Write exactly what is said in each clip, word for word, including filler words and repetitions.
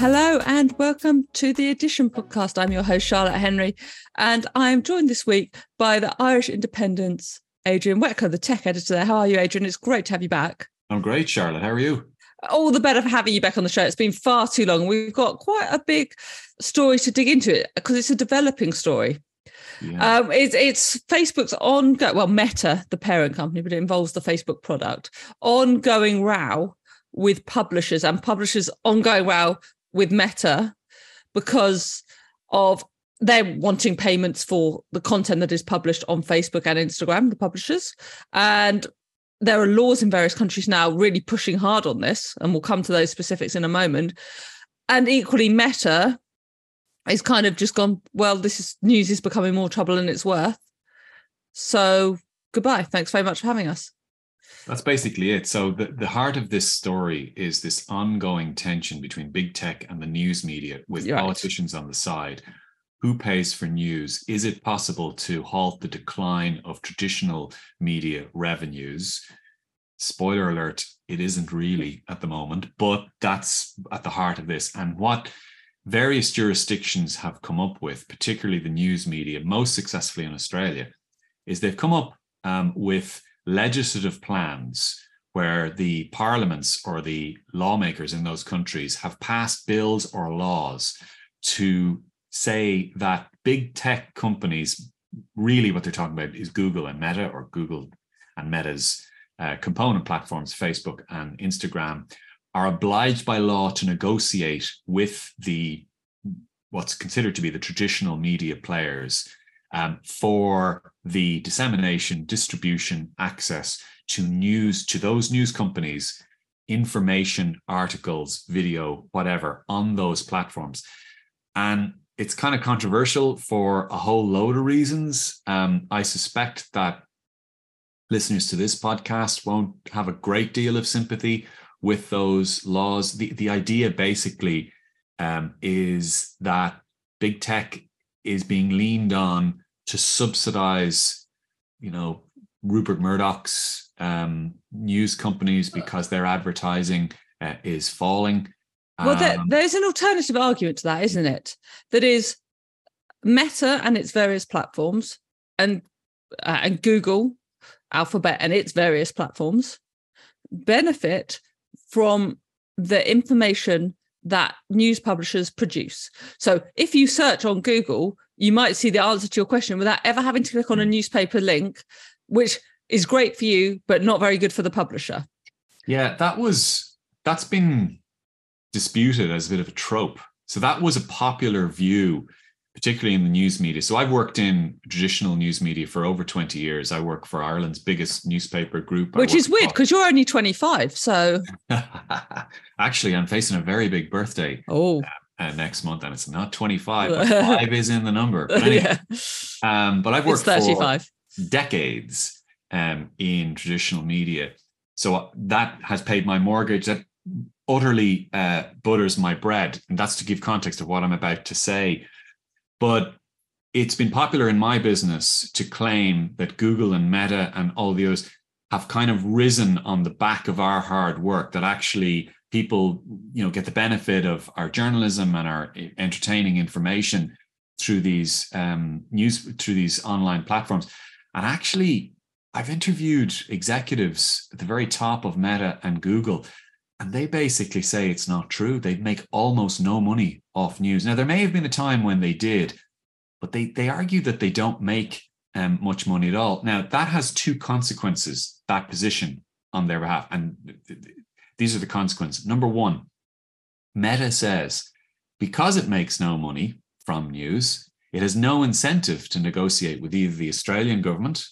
Hello and welcome to the Addition podcast. I'm your host, Charlotte Henry, and I'm joined this week by the Irish Independent's Adrian Weckler, the tech editor there. How are you, Adrian? It's great to have you back. I'm great, Charlotte. How are you? All the better for having you back on the show. It's been far too long. We've got quite a big story to dig into it because it's a developing story. Yeah. Um, it's, it's Facebook's ongoing, well, Meta, the parent company, but it involves the Facebook product, ongoing row with publishers and publishers ongoing row with Meta because of they're wanting payments for the content that is published on Facebook and Instagram, the publishers. And there are laws in various countries now really pushing hard on this, and we'll come to those specifics in a moment. And equally, Meta is kind of just gone, well, this is, news is becoming more trouble than it's worth. So goodbye. Thanks very much for having us. That's basically it. So the, the heart of this story is this ongoing tension between big tech and the news media with You're politicians right. on the side. Who pays for news? Is it possible to halt the decline of traditional media revenues? Spoiler alert, it isn't really at the moment, but that's at the heart of this. And what various jurisdictions have come up with, particularly the news media, most successfully in Australia, is they've come up um, with legislative plans where the parliaments or the lawmakers in those countries have passed bills or laws to say that big tech companies, really what they're talking about is Google and Meta, or Google and Meta's uh, component platforms, Facebook and Instagram, are obliged by law to negotiate with the what's considered to be the traditional media players Um, for the dissemination, distribution, access to news, to those news companies, information, articles, video, whatever, on those platforms. And it's kind of controversial for a whole load of reasons. Um, I suspect that listeners to this podcast won't have a great deal of sympathy with those laws. The, the idea basically um, is that big tech is being leaned on to subsidize, you know, Rupert Murdoch's um, news companies because their advertising uh, is falling. Um, well, there, there's an alternative argument to that, isn't it? That is, Meta and its various platforms, and uh, and Google, Alphabet and its various platforms, benefit from the information that news publishers produce. So if you search on Google, you might see the answer to your question without ever having to click on a newspaper link, which is great for you, but not very good for the publisher. Yeah, that was, that's been disputed as a bit of a trope. So that was a popular view, particularly in the news media. So I've worked in traditional news media for over twenty years. I work for Ireland's biggest newspaper group. Which is weird because you're only twenty-five. So actually, I'm facing a very big birthday oh. uh, next month, and it's not twenty-five. But five is in the number. But, anyway, yeah. um, but I've worked for decades um, in traditional media. So that has paid my mortgage. That utterly uh, butters my bread. And that's to give context of what I'm about to say. But it's been popular in my business to claim that Google and Meta and all the others have kind of risen on the back of our hard work, that actually people, you know, get the benefit of our journalism and our entertaining information through these um, news, through these online platforms. And actually, I've interviewed executives at the very top of Meta and Google, and they basically say it's not true. They make almost no money off news. Now, there may have been a time when they did, but they, they argue that they don't make um, much money at all. Now, that has two consequences, that position on their behalf. And th- th- these are the consequences. Number one, Meta says, because it makes no money from news, it has no incentive to negotiate with either the Australian government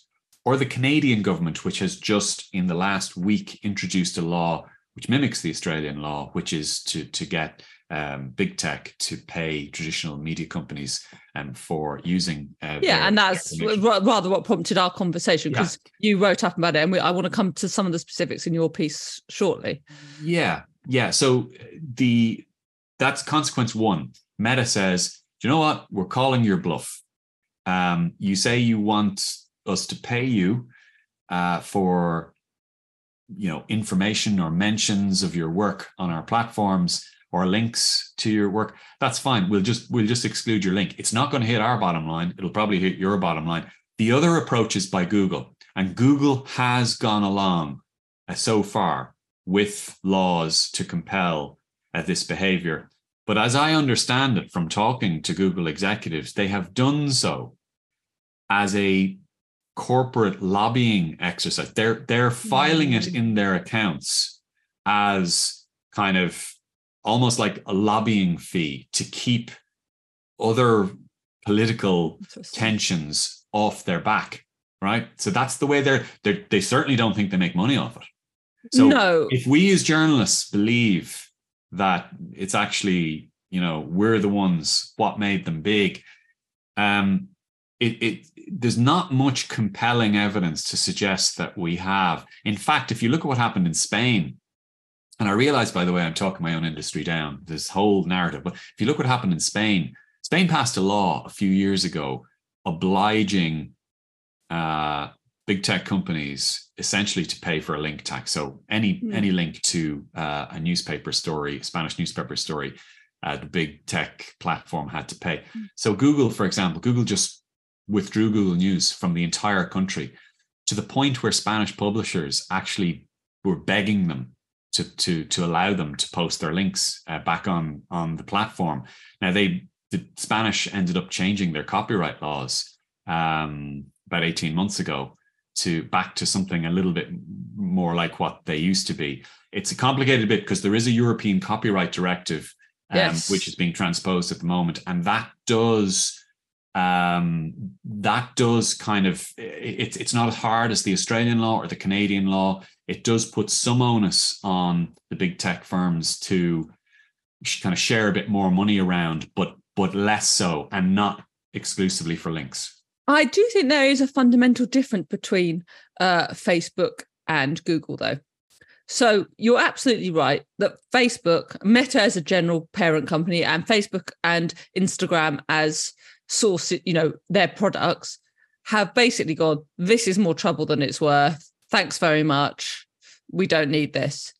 or the Canadian government, which has just in the last week introduced a law which mimics the Australian law, which is to, to get um, big tech to pay traditional media companies um, for using. Uh, yeah, and that's rather what prompted our conversation, because yeah. you wrote up about it, and we, I want to come to some of the specifics in your piece shortly. Yeah, yeah. So the that's consequence one. Meta says, do you know what? We're calling your bluff. Um, you say you want us to pay you uh, for, you know, information or mentions of your work on our platforms, or links to your work, that's fine. We'll just we'll just exclude your link. It's not going to hit our bottom line. It'll probably hit your bottom line. The other approach is by Google, and Google has gone along uh, so far with laws to compel uh, this behavior. But as I understand it from talking to Google executives, they have done so as a corporate lobbying exercise. They're, they're filing it in their accounts as kind of almost like a lobbying fee to keep other political tensions off their back, right? So that's the way they're, they're they certainly don't think they make money off it. So no. If we as journalists believe that it's actually, you know, we're the ones, what made them big, um, it, it there's not much compelling evidence to suggest that we have. In fact, if you look at what happened in Spain, and I realize, by the way, I'm talking my own industry down, this whole narrative, but if you look what happened in Spain, Spain passed a law a few years ago obliging uh, big tech companies essentially to pay for a link tax. So any mm. any link to uh, a newspaper story, a Spanish newspaper story, uh, the big tech platform had to pay. Mm. So Google, for example, Google just withdrew Google News from the entire country, to the point where Spanish publishers actually were begging them to to, to allow them to post their links uh, back on, on the platform. Now, they the Spanish ended up changing their copyright laws um, about eighteen months ago to back to something a little bit more like what they used to be. It's a complicated bit because there is a European copyright directive, um, yes. which is being transposed at the moment, and that does... Um, that does kind of, it, it's not as hard as the Australian law or the Canadian law. It does put some onus on the big tech firms to kind of share a bit more money around, but but less so, and not exclusively for links. I do think there is a fundamental difference between uh, Facebook and Google, though. So you're absolutely right that Facebook, Meta as a general parent company, and Facebook and Instagram as source, you know, their products have basically gone, this is more trouble than it's worth. Thanks very much. We don't need this.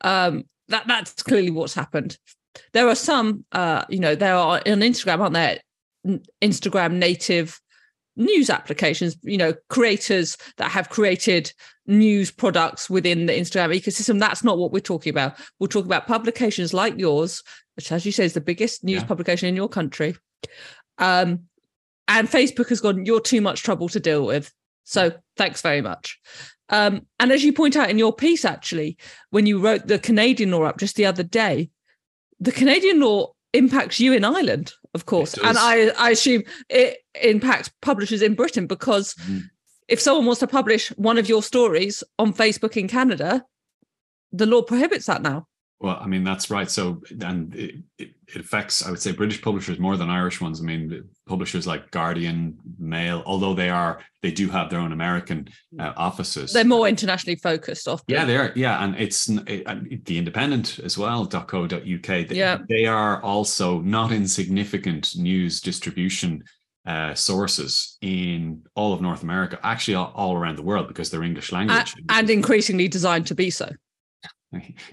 Um, that that's clearly what's happened. There are some, uh, you know, there are on Instagram, aren't there, Instagram native news applications, you know, creators that have created news products within the Instagram ecosystem. That's not what we're talking about. We're talking about publications like yours, which, as you say, is the biggest news yeah. publication in your country. Um, and Facebook has gone, you're too much trouble to deal with. So thanks very much. Um, and as you point out in your piece, actually, when you wrote the Canadian law up just the other day, the Canadian law impacts you in Ireland, of course. And I, I assume it impacts publishers in Britain, because mm-hmm. if someone wants to publish one of your stories on Facebook in Canada, the law prohibits that now. Well, I mean, that's right. So, and it, it affects, I would say, British publishers more than Irish ones. I mean, publishers like Guardian, Mail, although they are, they do have their own American uh, offices. They're more internationally focused often. Yeah, they are. Yeah. And it's it, The Independent as well, dot co dot U K. They, yeah. they are also not insignificant news distribution uh, sources in all of North America, actually all, all around the world, because they're English language. And, and increasingly designed to be so.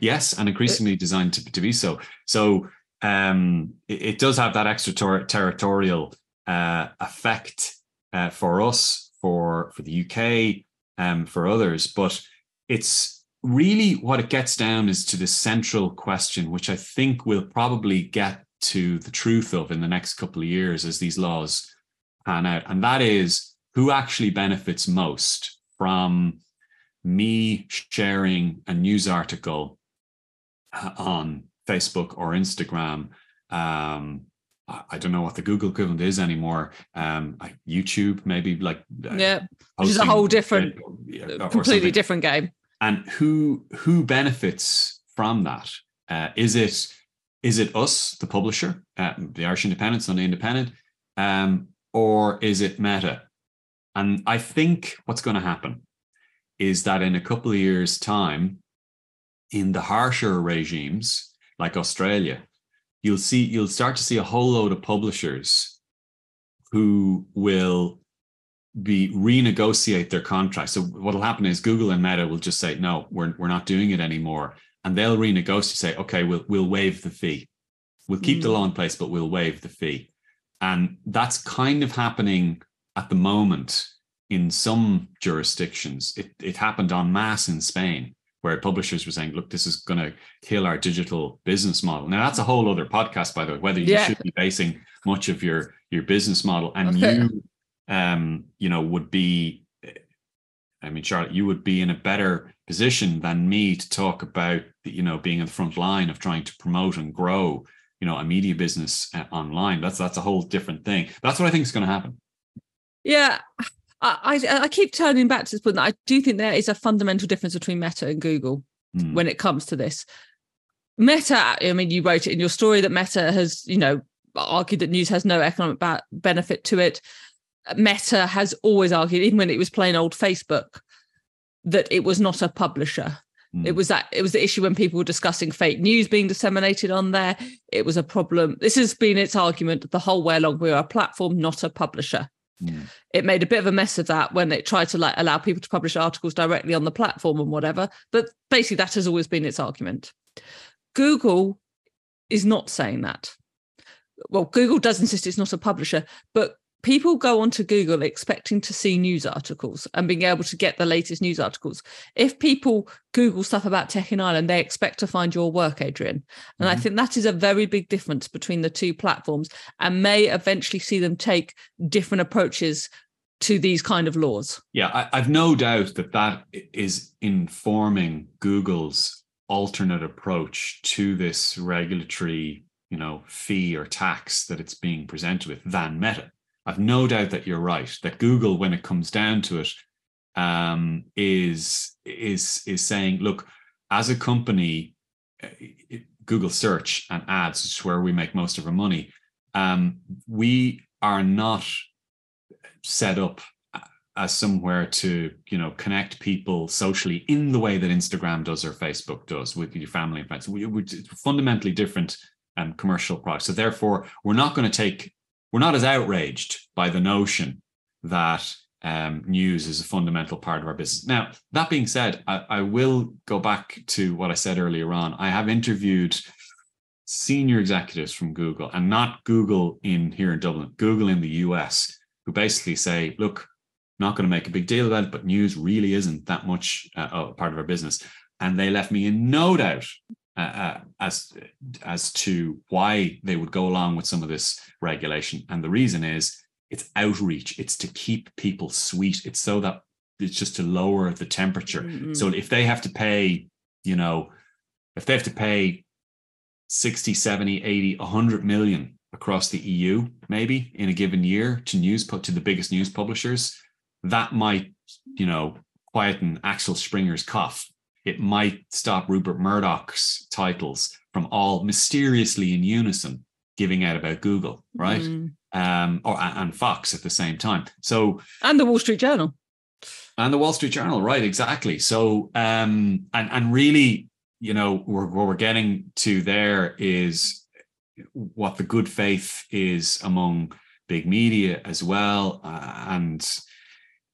Yes, and increasingly designed to, to be so. So um, it, it does have that extraterritorial uh, effect uh, for us, for for the U K, um, for others. But it's really what it gets down is to the central question, which I think we'll probably get to the truth of in the next couple of years as these laws pan out. And that is, who actually benefits most from me sharing a news article on Facebook or Instagram? Um, I don't know what the Google equivalent is anymore. Um, YouTube, maybe, like yeah, which is a whole different, or, or completely different game. And who who benefits from that? Uh, is it is it us, the publisher, uh, the Irish Independent, Sunday Independent, um, or is it Meta? And I think what's going to happen is that in a couple of years' time, in the harsher regimes like Australia, you'll see you'll start to see a whole load of publishers who will be renegotiate their contracts. So what'll happen is Google and Meta will just say, no, we're we're not doing it anymore. and they'll renegotiate, say, okay, we'll we'll waive the fee. We'll keep mm. the law in place, but we'll waive the fee. And that's kind of happening at the moment in some jurisdictions. It, it happened en masse in Spain, where publishers were saying, look, this is going to kill our digital business model. Now, that's a whole other podcast, by the way, whether you yeah. should be basing much of your, your business model. And okay. you, um, you know, would be, I mean, Charlotte, you would be in a better position than me to talk about, you know, being in the front line of trying to promote and grow, you know, a media business uh, online. That's, that's a whole different thing. That's what I think is going to happen. Yeah. I, I keep turning back to this point that I do think there is a fundamental difference between Meta and Google mm. when it comes to this. Meta, I mean, you wrote it in your story that Meta has, you know, argued that news has no economic ba- benefit to it. Meta has always argued, even when it was plain old Facebook, that it was not a publisher. Mm. It was that it was the issue when people were discussing fake news being disseminated on there. It was a problem. This has been its argument the whole way along. We are a platform, not a publisher. Yeah. It made a bit of a mess of that when it tried to like allow people to publish articles directly on the platform and whatever. But basically, that has always been its argument. Google is not saying that. Well, Google does insist it's not a publisher, but people go onto Google expecting to see news articles and being able to get the latest news articles. If people Google stuff about tech in Ireland, they expect to find your work, Adrian. And mm-hmm. I think that is a very big difference between the two platforms and may eventually see them take different approaches to these kind of laws. Yeah, I, I've no doubt that that is informing Google's alternate approach to this regulatory, you know, fee or tax that it's being presented with than Meta. I've no doubt that you're right, that Google, when it comes down to it, um, is, is, is saying, look, as a company, it, Google search and ads, which is where we make most of our money, um, we are not set up as somewhere to, you know, connect people socially in the way that Instagram does or Facebook does with your family and friends. We, we, it's fundamentally different um, commercial products. So therefore, we're not going to take... We're not as outraged by the notion that um, news is a fundamental part of our business. Now, that being said, I, I will go back to what I said earlier on. I have interviewed senior executives from Google, and not Google in here in Dublin, Google in the U S, who basically say, look, not going to make a big deal about it, but news really isn't that much uh, a part of our business. And they left me in no doubt Uh, as as to why they would go along with some of this regulation. And the reason is it's outreach. It's to keep people sweet. It's so that it's just to lower the temperature. Mm-hmm. So if they have to pay, you know, if they have to pay sixty, seventy, eighty, one hundred million across the E U, maybe in a given year to news, put to the biggest news publishers, that might, you know, quieten Axel Springer's cough. It might stop Rupert Murdoch's titles from all mysteriously in unison giving out about Google, right? Mm. Um, or and Fox at the same time. So and the Wall Street Journal, and the Wall Street Journal, right? Exactly. So um, and and really, you know, we're, what we're getting to there is what the good faith is among big media as well, uh, and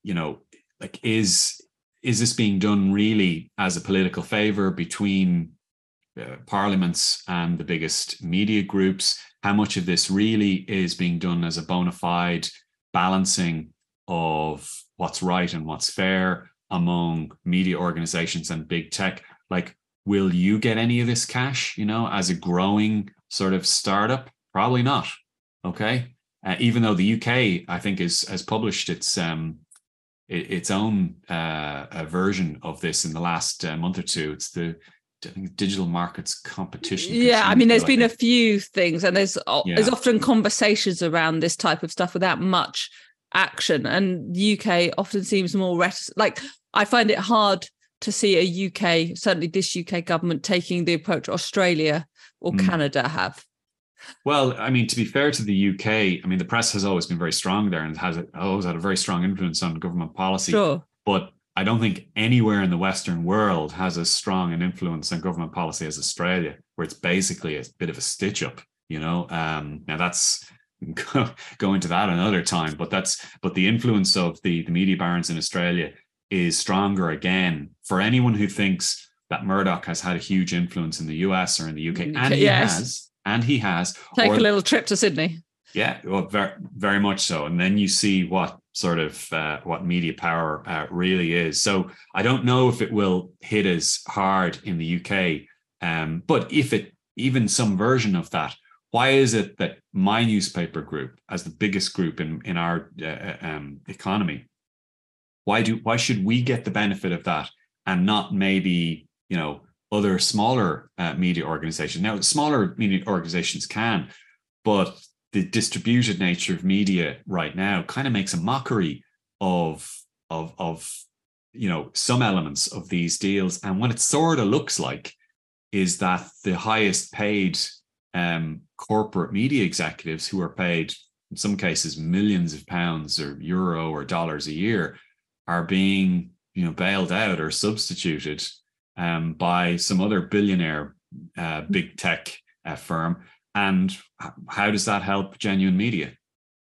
you know, like is. Is this being done really as a political favour between uh, parliaments and the biggest media groups? How much of this really is being done as a bona fide balancing of what's right and what's fair among media organisations and big tech? Like, will you get any of this cash, you know, as a growing sort of startup? Probably not. Okay. Uh, even though the U K, I think, is has published its... Um, its own uh, version of this in the last uh, month or two. It's the I think, digital markets competition. Yeah, I mean, there's been a few things, and there's yeah. there's often conversations around this type of stuff without much action. And the U K often seems more reticent. Like, I find it hard to see a U K, certainly this U K government, taking the approach Australia or mm. Canada have. Well, I mean, to be fair to the U K, I mean, the press has always been very strong there and has always had a very strong influence on government policy. Sure. But I don't think anywhere in the Western world has as strong an influence on government policy as Australia, where it's basically a bit of a stitch up, you know. Um, now, that's go into that another time, but that's but the influence of the, the media barons in Australia is stronger again for anyone who thinks, that Murdoch has had a huge influence in the U S or in the U K. And he yes. has. And he has. Take or, a little trip to Sydney. Yeah, well, very, very much so. And then you see what sort of uh, what media power uh, really is. So I don't know if it will hit as hard in the U K. Um, but if it, even some version of that, why is it that my newspaper group, as the biggest group in, in our uh, um, economy, why do why should we get the benefit of that and not maybe, you know, other smaller uh, media organizations? Now, smaller media organizations can, but the distributed nature of media right now kind of makes a mockery of, of, of, you know, some elements of these deals. And what it sort of looks like is that the highest paid um, corporate media executives, who are paid in some cases millions of pounds or euro or dollars a year, are being, you know, bailed out or substituted um, by some other billionaire uh, big tech uh, firm. And how does that help genuine media?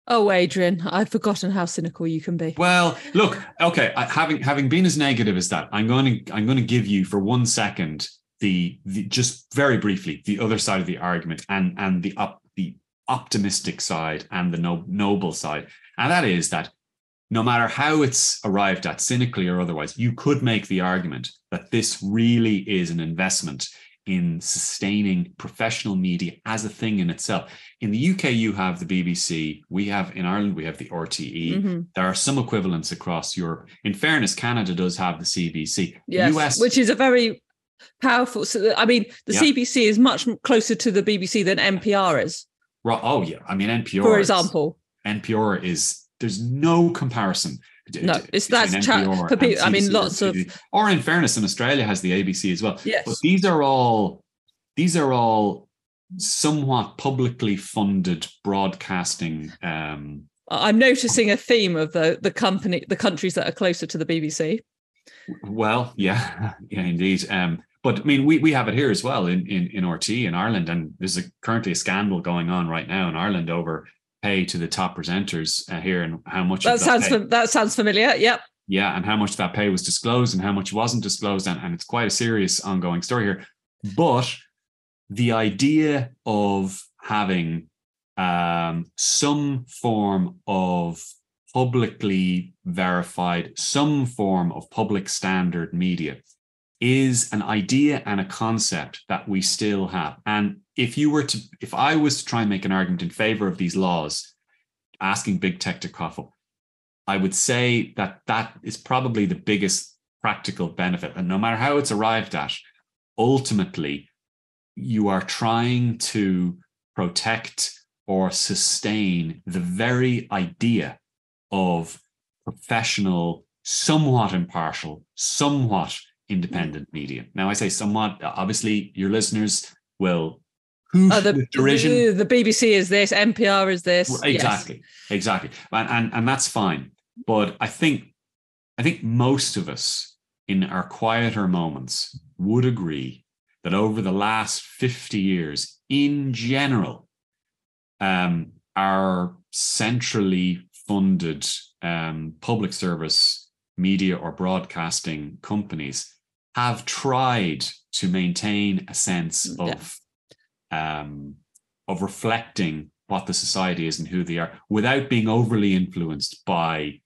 Oh, Adrian, I've forgotten how cynical you can be. Well, look, okay, I, having having been as negative as that, I'm going to I'm going to give you for one second the, the just very briefly the other side of the argument, and and the up the optimistic side and the no, noble side, and that is that no matter how it's arrived at, cynically or otherwise, you could make the argument that this really is an investment in sustaining professional media as a thing in itself. In the U K, you have the B B C. We have, in Ireland, we have the R T E. Mm-hmm. There are some equivalents across Europe. In fairness, Canada does have the C B C. Yes, the U S, which is a very powerful... So, I mean, the yeah. C B C is much closer to the B B C than N P R is. Right. Oh, yeah. I mean, N P R... For example. Is, N P R is... There's no comparison. No, it's that's cha- for people, I mean, lots of. Or in fairness, in Australia has the A B C as well. Yes, but these are all these are all somewhat publicly funded broadcasting. Um, I'm noticing a theme of the the company, the countries that are closer to the B B C. Well, yeah, yeah, indeed. Um, but I mean, we we have it here as well in in in R T E in Ireland, and there's a, currently a scandal going on right now in Ireland over pay to the top presenters uh, here, and how much that, that sounds pay, that sounds familiar. Yep. Yeah, and how much that pay was disclosed and how much wasn't disclosed, and, and it's quite a serious ongoing story here. But the idea of having um, some form of publicly verified, some form of public standard media is an idea and a concept that we still have. And if you were to, if I was to try and make an argument in favor of these laws, asking big tech to cough up, I would say that that is probably the biggest practical benefit. And no matter how it's arrived at, ultimately, you are trying to protect or sustain the very idea of professional, somewhat impartial, somewhat independent media. Now, I say somewhat, obviously, your listeners will... Oh, the, derision. the B B C is this, N P R is this. Exactly, yes. exactly. And, and and that's fine. But I think I think most of us in our quieter moments would agree that over the last fifty years, in general, um, our centrally funded um, public service media or broadcasting companies have tried to maintain a sense of... Yeah. Um, of reflecting what the society is and who they are, without being overly influenced by,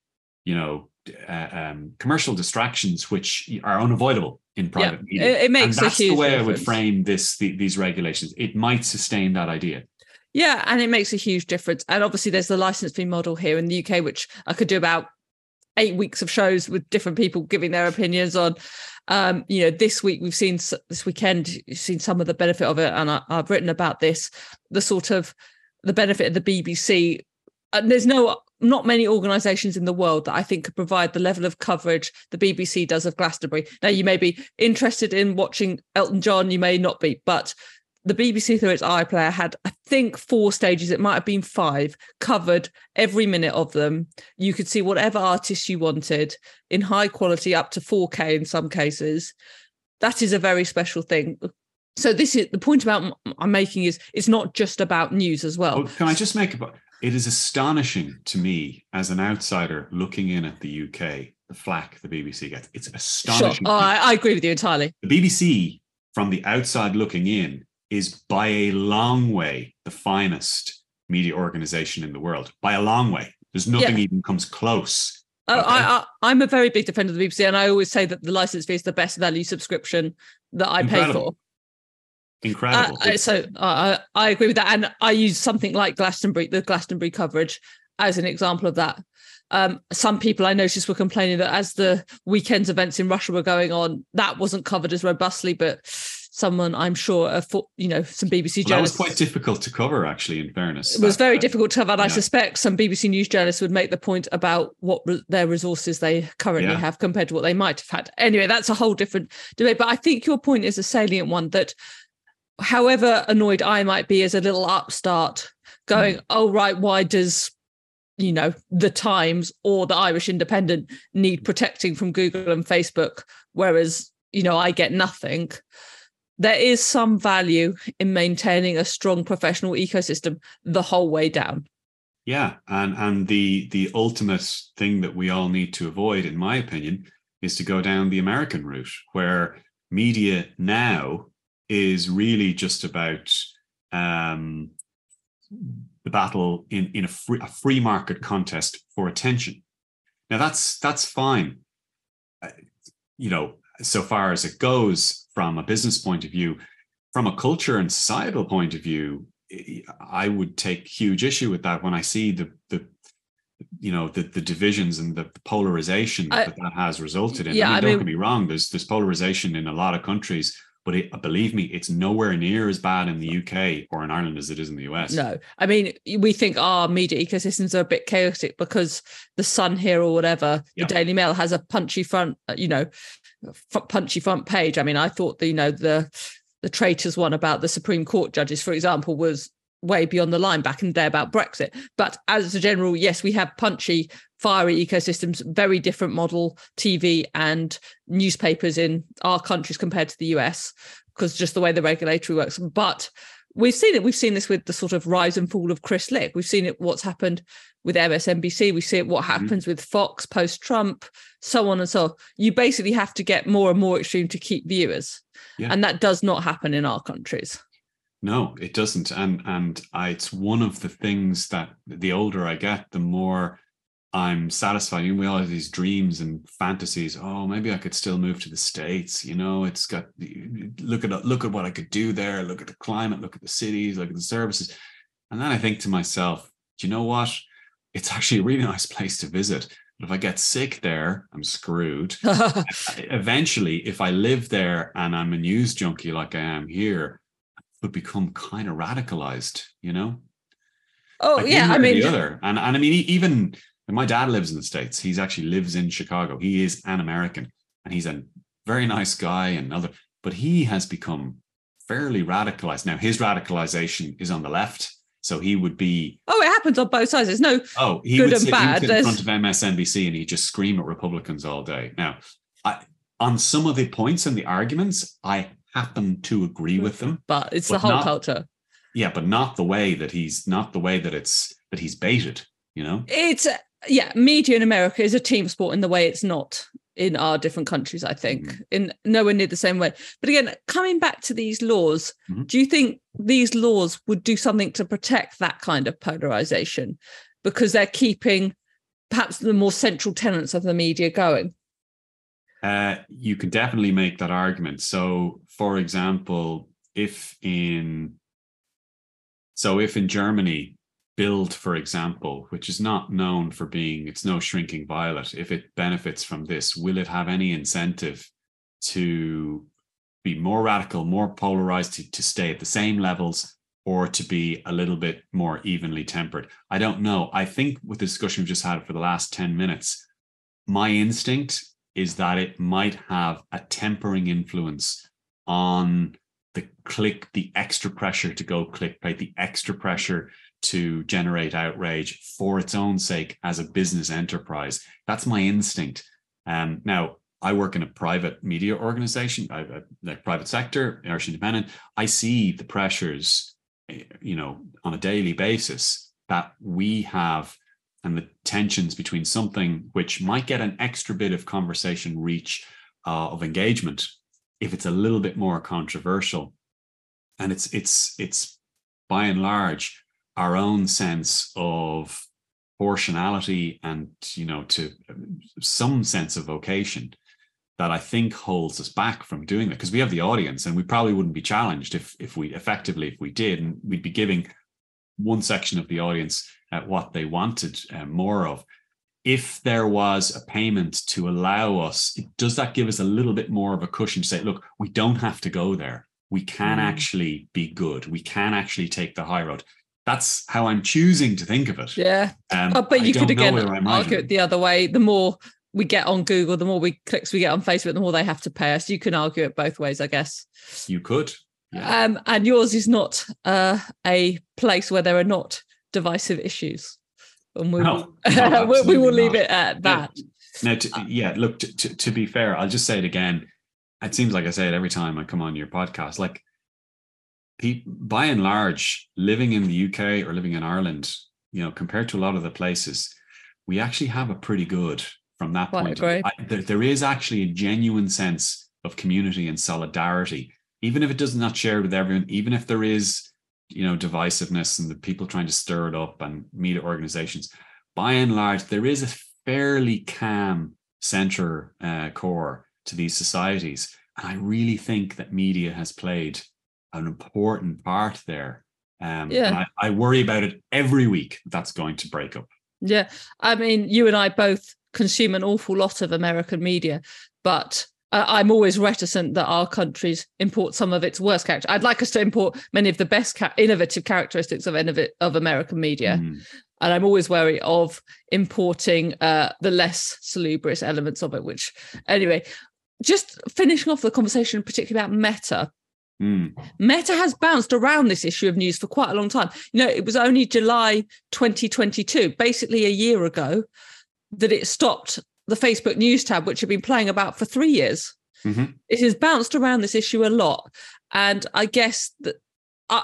you know, uh, um, commercial distractions, which are unavoidable in private yeah, media. It, it makes and that's a huge the way difference. I would frame this the, these regulations. It might sustain that idea. Yeah, and it makes a huge difference. And obviously, there's the license fee model here in the U K, which I could do about eight weeks of shows with different people giving their opinions on. Um, you know, this week we've seen this weekend, you've seen some of the benefit of it. And I, I've written about this, the sort of the benefit of the B B C. And there's no, not many organisations in the world that I think could provide the level of coverage the B B C does of Glastonbury. Now, you may be interested in watching Elton John, you may not be, but the B B C through its iPlayer had, I think, four stages, it might have been five, covered every minute of them. You could see whatever artist you wanted in high quality, up to four K in some cases. That is a very special thing. So this is the point about I'm making is it's not just about news as well. Oh, can I just make a point? It is astonishing to me as an outsider looking in at the U K the flack the B B C gets. It's astonishing. Sure. Oh, I, I agree with you entirely. The B B C, from the outside looking in, is by a long way the finest media organization in the world. By a long way. There's nothing yeah. even comes close. Oh, okay. I, I, I'm a very big defender of the B B C, and I always say that the license fee is the best value subscription that I Incredible. pay for. Incredible. Uh, so uh, I agree with that. And I use something like Glastonbury, the Glastonbury coverage, as an example of that. Um, some people I noticed were complaining that as the weekend's events in Russia were going on, that wasn't covered as robustly, but someone, I'm sure, uh, for, you know, some B B C well, journalists... That was quite difficult to cover, actually, in fairness. It was that, very uh, difficult to cover, and yeah. I suspect some B B C News journalists would make the point about what re- their resources they currently yeah. have compared to what they might have had. Anyway, that's a whole different debate, but I think your point is a salient one, that however annoyed I might be as a little upstart going, mm. oh, right, why does... you know, The Times or The Irish Independent need protecting from Google and Facebook, whereas, you know, I get nothing. There is some value in maintaining a strong professional ecosystem the whole way down. Yeah, and and the the ultimate thing that we all need to avoid, in my opinion, is to go down the American route, where media now is really just about... um, the battle in, in a, free, a free market contest for attention. Now, that's that's fine, uh, you know, so far as it goes from a business point of view. From a culture and societal point of view, I would take huge issue with that when I see the, the you know, the, the divisions and the polarization I, that that has resulted in. Yeah, I mean, I don't mean, get me wrong, there's, there's polarization in a lot of countries. But it, believe me, it's nowhere near as bad in the U K or in Ireland as it is in the U S. No, I mean, we think our media ecosystems are a bit chaotic because the Sun here or whatever, yep. the Daily Mail has a punchy front, you know, f- punchy front page. I mean, I thought the, you know, the the traitors one about the Supreme Court judges, for example, was way beyond the line back in the day about Brexit. But as a general, yes, we have punchy, fiery ecosystems, very different model T V and newspapers in our countries compared to the U S, because just the way the regulatory works. But we've seen it. We've seen this with the sort of rise and fall of Chris Lick. We've seen it, what's happened with M S N B C. We see it, what happens mm-hmm. with Fox post-Trump, so on and so on. You basically have to get more and more extreme to keep viewers. Yeah. And that does not happen in our countries. No, it doesn't. And and I, it's one of the things that the older I get, the more I'm satisfied. You know, we all have these dreams and fantasies. Oh, maybe I could still move to the States. You know, it's got, look at look at what I could do there. Look at the climate, look at the cities, look at the services. And then I think to myself, do you know what? It's actually a really nice place to visit. But if I get sick there, I'm screwed. Eventually, if I live there and I'm a news junkie like I am here, would become kind of radicalized, you know? Oh, like yeah. I mean, the other. And, and I mean, even my dad lives in the States. He's actually lives in Chicago. He is an American and he's a very nice guy and other, but he has become fairly radicalized. Now, his radicalization is on the left. So he would be. Oh, it happens on both sides. There's no oh, he good would and sit, bad. He would sit in front of M S N B C and he'd just scream at Republicans all day. Now, I, on some of the points and the arguments, I happen to agree with them, but it's but the whole not, culture yeah but not the way that he's not the way that it's that he's baited, you know. It's uh, yeah media in America is a team sport in the way it's not in our different countries, I think. Mm-hmm. In nowhere near the same way. But again, coming back to these laws, mm-hmm. do you think these laws would do something to protect that kind of polarization, because they're keeping perhaps the more central tenets of the media going? Uh, you can definitely make that argument. So, for example, if in so if in Germany, Bild, for example, which is not known for being, it's no shrinking violet, if it benefits from this, will it have any incentive to be more radical, more polarized, to, to stay at the same levels, or to be a little bit more evenly tempered? I don't know. I think with the discussion we've just had for the last ten minutes, my instinct is that it might have a tempering influence on the click, the extra pressure to go clickbait, the extra pressure to generate outrage for its own sake as a business enterprise. That's my instinct. Um, now, I work in a private media organization, I, I, like private sector, Irish Independent. I see the pressures, you know, on a daily basis that we have and the tensions between something which might get an extra bit of conversation reach uh, of engagement if it's a little bit more controversial. And it's it's it's by and large our own sense of proportionality and, you know, to some sense of vocation that I think holds us back from doing that, because we have the audience and we probably wouldn't be challenged if if we effectively if we did, and we'd be giving one section of the audience at what they wanted uh, more of. If there was a payment to allow us, it, does that give us a little bit more of a cushion to say, look, we don't have to go there. We can mm. actually be good. We can actually take the high road. That's how I'm choosing to think of it. Yeah. Um, oh, but you could, again, argue it the other way. The more we get on Google, the more we clicks we get on Facebook, the more they have to pay us. You can argue it both ways, I guess. You could. Yeah. Um, and yours is not uh, a place where there are not divisive issues, and we no, will, no, we will leave not. it at that. No, no to, yeah. Look, to, to, to be fair, I'll just say it again. It seems like I say it every time I come on your podcast. Like, by and large, living in the U K or living in Ireland, you know, compared to a lot of the places, we actually have a pretty good from that Quite point. Of, I, there, there is actually a genuine sense of community and solidarity. Even if it does not share with everyone, even if there is, you know, divisiveness and the people trying to stir it up and media organizations, by and large, there is a fairly calm center uh, core to these societies. And I really think that media has played an important part there. Um, yeah. And I, I worry about it every week that's going to break up. Yeah. I mean, you and I both consume an awful lot of American media, but I'm always reticent that our countries import some of its worst character. I'd like us to import many of the best ca- innovative characteristics of innov- of American media. Mm. And I'm always wary of importing uh, the less salubrious elements of it, which, anyway, just finishing off the conversation, particularly about Meta. Mm. Meta has bounced around this issue of news for quite a long time. You know, it was only July twenty twenty-two, basically a year ago, that it stopped the Facebook news tab, which had been playing about for three years. Mm-hmm. It has bounced around this issue a lot. And I guess that uh,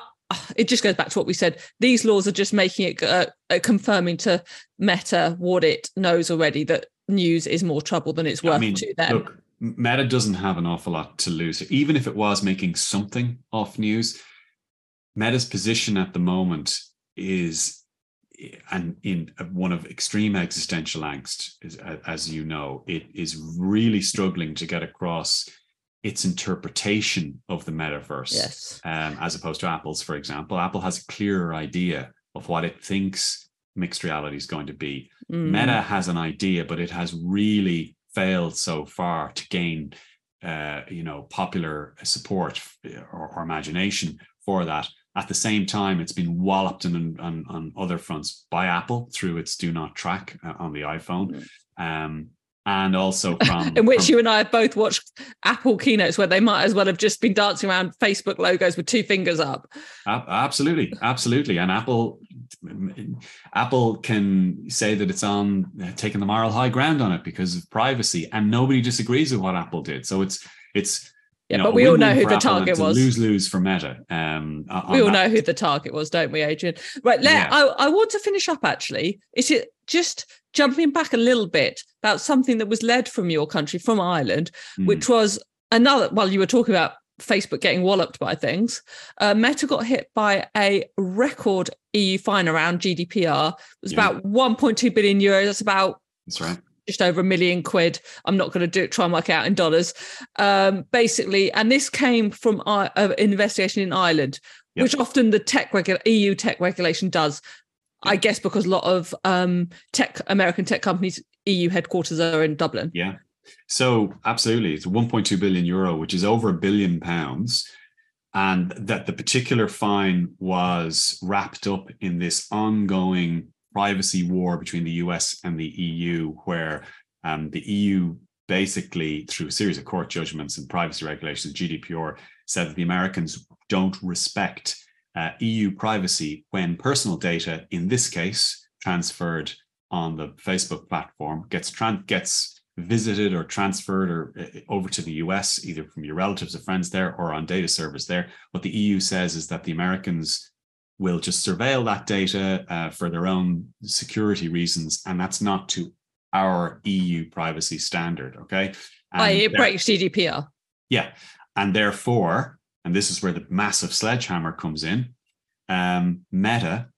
it just goes back to what we said. These laws are just making it, uh, confirming to Meta what it knows already, that news is more trouble than it's worth I mean, to them. Look, Meta doesn't have an awful lot to lose. Even if it was making something off news, Meta's position at the moment is and in one of extreme existential angst, as you know. It is really struggling to get across its interpretation of the metaverse, yes. um, as opposed to Apple's, for example. Apple has a clearer idea of what it thinks mixed reality is going to be. Mm. Meta has an idea, but it has really failed so far to gain, uh, you know, popular support or, or imagination for that. At the same time, it's been walloped on, on, on other fronts by Apple through its do not track uh, on the iPhone. Mm. Um, and also from... In which from, you and I have both watched Apple keynotes where they might as well have just been dancing around Facebook logos with two fingers up. Uh, absolutely, absolutely. And Apple Apple can say that it's on uh, taking the moral high ground on it because of privacy, and nobody disagrees with what Apple did. So it's it's... Yeah, you know, but we all know who the Apple target was. Lose-lose for Meta. Um, we all that. know who the target was, don't we, Adrian? Right, let, yeah. I, I want to finish up, actually. Is it just jumping back a little bit about something that was led from your country, from Ireland, mm. which was another, well, you were talking about Facebook getting walloped by things. Uh, Meta got hit by a record E U fine around G D P R. It was yeah. about one point two billion euros. That's about... That's right. Just over a million quid. I'm not going to do it, try and work out in dollars. Um, basically, and this came from our, uh, an investigation in Ireland, yep. which often the tech regu- E U tech regulation does, yep. I guess, because a lot of um, tech American tech companies' E U headquarters are in Dublin. Yeah, so absolutely, it's one point two billion euro, which is over a billion pounds, and that the particular fine was wrapped up in this ongoing privacy war between the U S and the E U, where um, the E U basically, through a series of court judgments and privacy regulations, G D P R, said that the Americans don't respect uh, E U privacy when personal data, in this case, transferred on the Facebook platform, gets tran- gets visited or transferred or uh, over to the U S, either from your relatives or friends there or on data servers there. What the E U says is that the Americans will just surveil that data uh, for their own security reasons, and that's not to our E U privacy standard, okay? I breaks G D P R. Yeah, and therefore, and this is where the massive sledgehammer comes in, um, Meta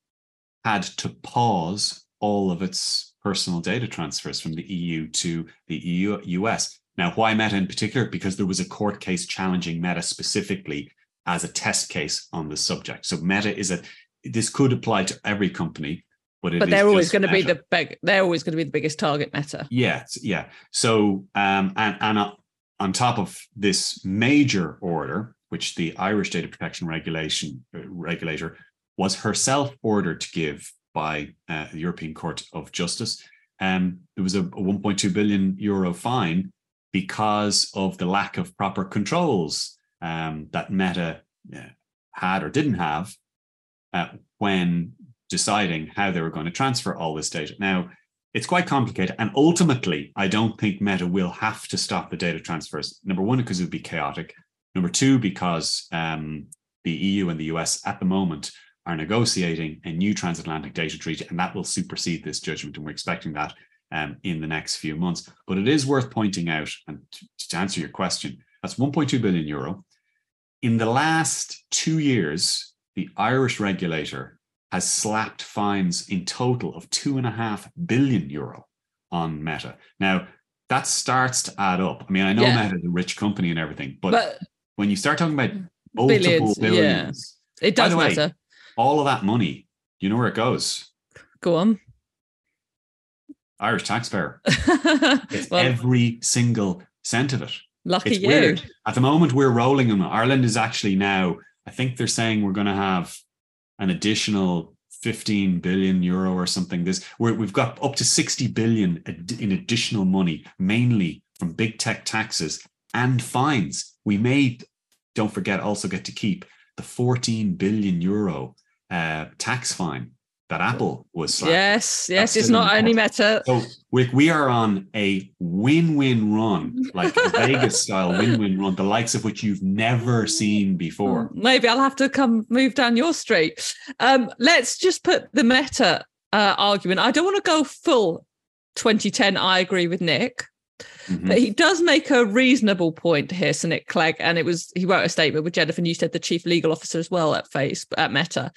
had to pause all of its personal data transfers from the E U to the U S. Now, why Meta in particular? Because there was a court case challenging Meta specifically as a test case on the subject. So Meta is a, this could apply to every company, but it but they're is always going to be the big, they're always going to be the biggest target, Meta. Yeah, yeah. So um, and and on top of this major order, which the Irish Data Protection Regulation uh, regulator was herself ordered to give by uh, the European Court of Justice, um, there was a, a one point two billion euro fine because of the lack of proper controls Um, that Meta uh, had or didn't have uh, when deciding how they were going to transfer all this data. Now, it's quite complicated. And ultimately, I don't think Meta will have to stop the data transfers. Number one, because it would be chaotic. Number two, because um, the E U and the U S at the moment are negotiating a new transatlantic data treaty, and that will supersede this judgment. And we're expecting that um, in the next few months. But it is worth pointing out, and to, to answer your question, that's one point two billion euro. In the last two years, the Irish regulator has slapped fines in total of two and a half billion euro on Meta. Now, that starts to add up. I mean, I know yeah. Meta's a rich company and everything, but, but when you start talking about multiple billions, billions yeah. it does by the matter. Way, all of that money, you know where it goes. Go on. Irish taxpayer. It's well, every single cent of it. Lucky it's you. Weird. At the moment, we're rolling them. Ireland is actually now, I think they're saying we're going to have an additional fifteen billion euro or something. This we're, We've got up to sixty billion in additional money, mainly from big tech taxes and fines. We may, don't forget, also get to keep the fourteen billion euro uh, tax fine that Apple was slapped. Yes, yes, That's it's not important. Only Meta. So we, we are on a win-win run, like a Vegas-style win-win run, the likes of which you've never seen before. Maybe I'll have to come move down your street. Um, let's just put the Meta uh, argument. I don't want to go full twenty ten. I agree with Nick. Mm-hmm. But he does make a reasonable point here, Sir Nick Clegg, and it was he wrote a statement with Jennifer Newstead, the chief legal officer as well at Facebook, at Meta.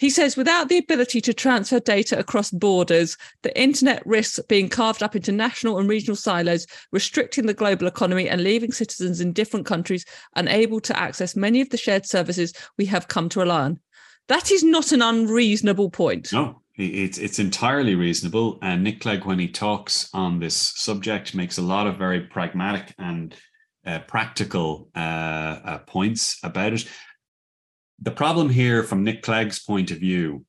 He says, without the ability to transfer data across borders, the internet risks being carved up into national and regional silos, restricting the global economy and leaving citizens in different countries unable to access many of the shared services we have come to rely on. That is not an unreasonable point. No. It's it's entirely reasonable. And Nick Clegg, when he talks on this subject, makes a lot of very pragmatic and uh, practical uh, uh, points about it. The problem here from Nick Clegg's point of view,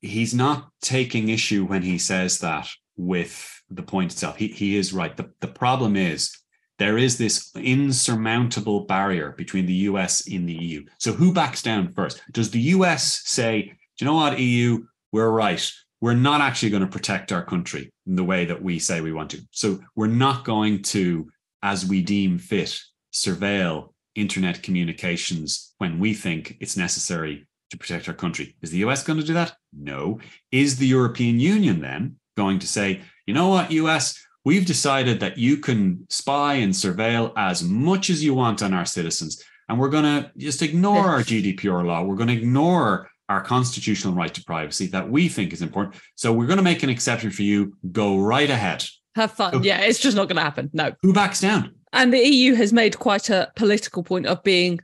he's not taking issue when he says that with the point itself. He, he is right. The, the problem is there is this insurmountable barrier between the U S and the E U. So who backs down first? Does the U S say, do you know what, E U? We're right. We're not actually going to protect our country in the way that we say we want to. So we're not going to, as we deem fit, surveil internet communications when we think it's necessary to protect our country. Is the U S going to do that? No. Is the European Union then going to say, you know what, U S, we've decided that you can spy and surveil as much as you want on our citizens, and we're going to just ignore our G D P R law. We're going to ignore our constitutional right to privacy that we think is important. So we're going to make an exception for you. Go right ahead. Have fun. So, yeah, it's just not going to happen. No. Who backs down? And the E U has made quite a political point of being,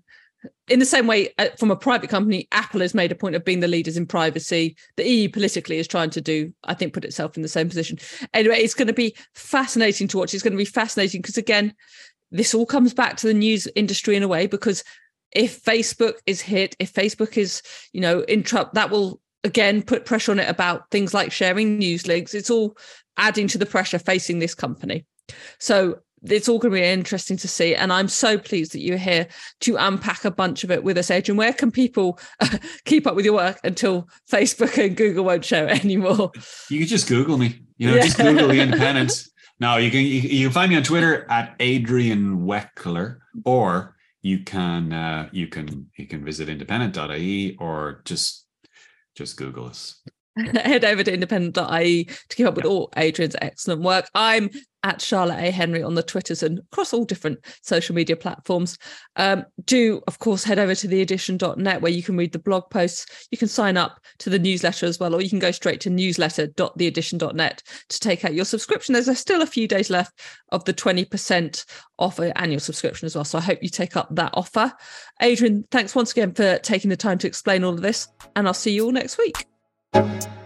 in the same way uh, from a private company, Apple has made a point of being the leaders in privacy. The E U politically is trying to do, I think, put itself in the same position. Anyway, it's going to be fascinating to watch. It's going to be fascinating because, again, this all comes back to the news industry in a way, because if Facebook is hit, if Facebook is, you know, in trouble, that will again put pressure on it about things like sharing news links. It's all adding to the pressure facing this company. So it's all going to be interesting to see. And I'm so pleased that you're here to unpack a bunch of it with us, Adrian. Where can people uh, keep up with your work until Facebook and Google won't show it anymore? You can just Google me, you know, yeah. just Google The Independent. No, you can, you, you can find me on Twitter at Adrian Weckler, or You can uh, you can you can visit independent dot I E or just just Google us. Head over to independent dot I E to keep up with yeah. all Adrian's excellent work. I'm at Charlotte A. Henry on the Twitters and across all different social media platforms. Um, do, of course, head over to the addition dot net where you can read the blog posts. You can sign up to the newsletter as well, or you can go straight to newsletter dot the addition dot net to take out your subscription. There's still a few days left of the twenty percent off an annual subscription as well, so I hope you take up that offer. Adrian, thanks once again for taking the time to explain all of this, and I'll see you all next week. Thank you.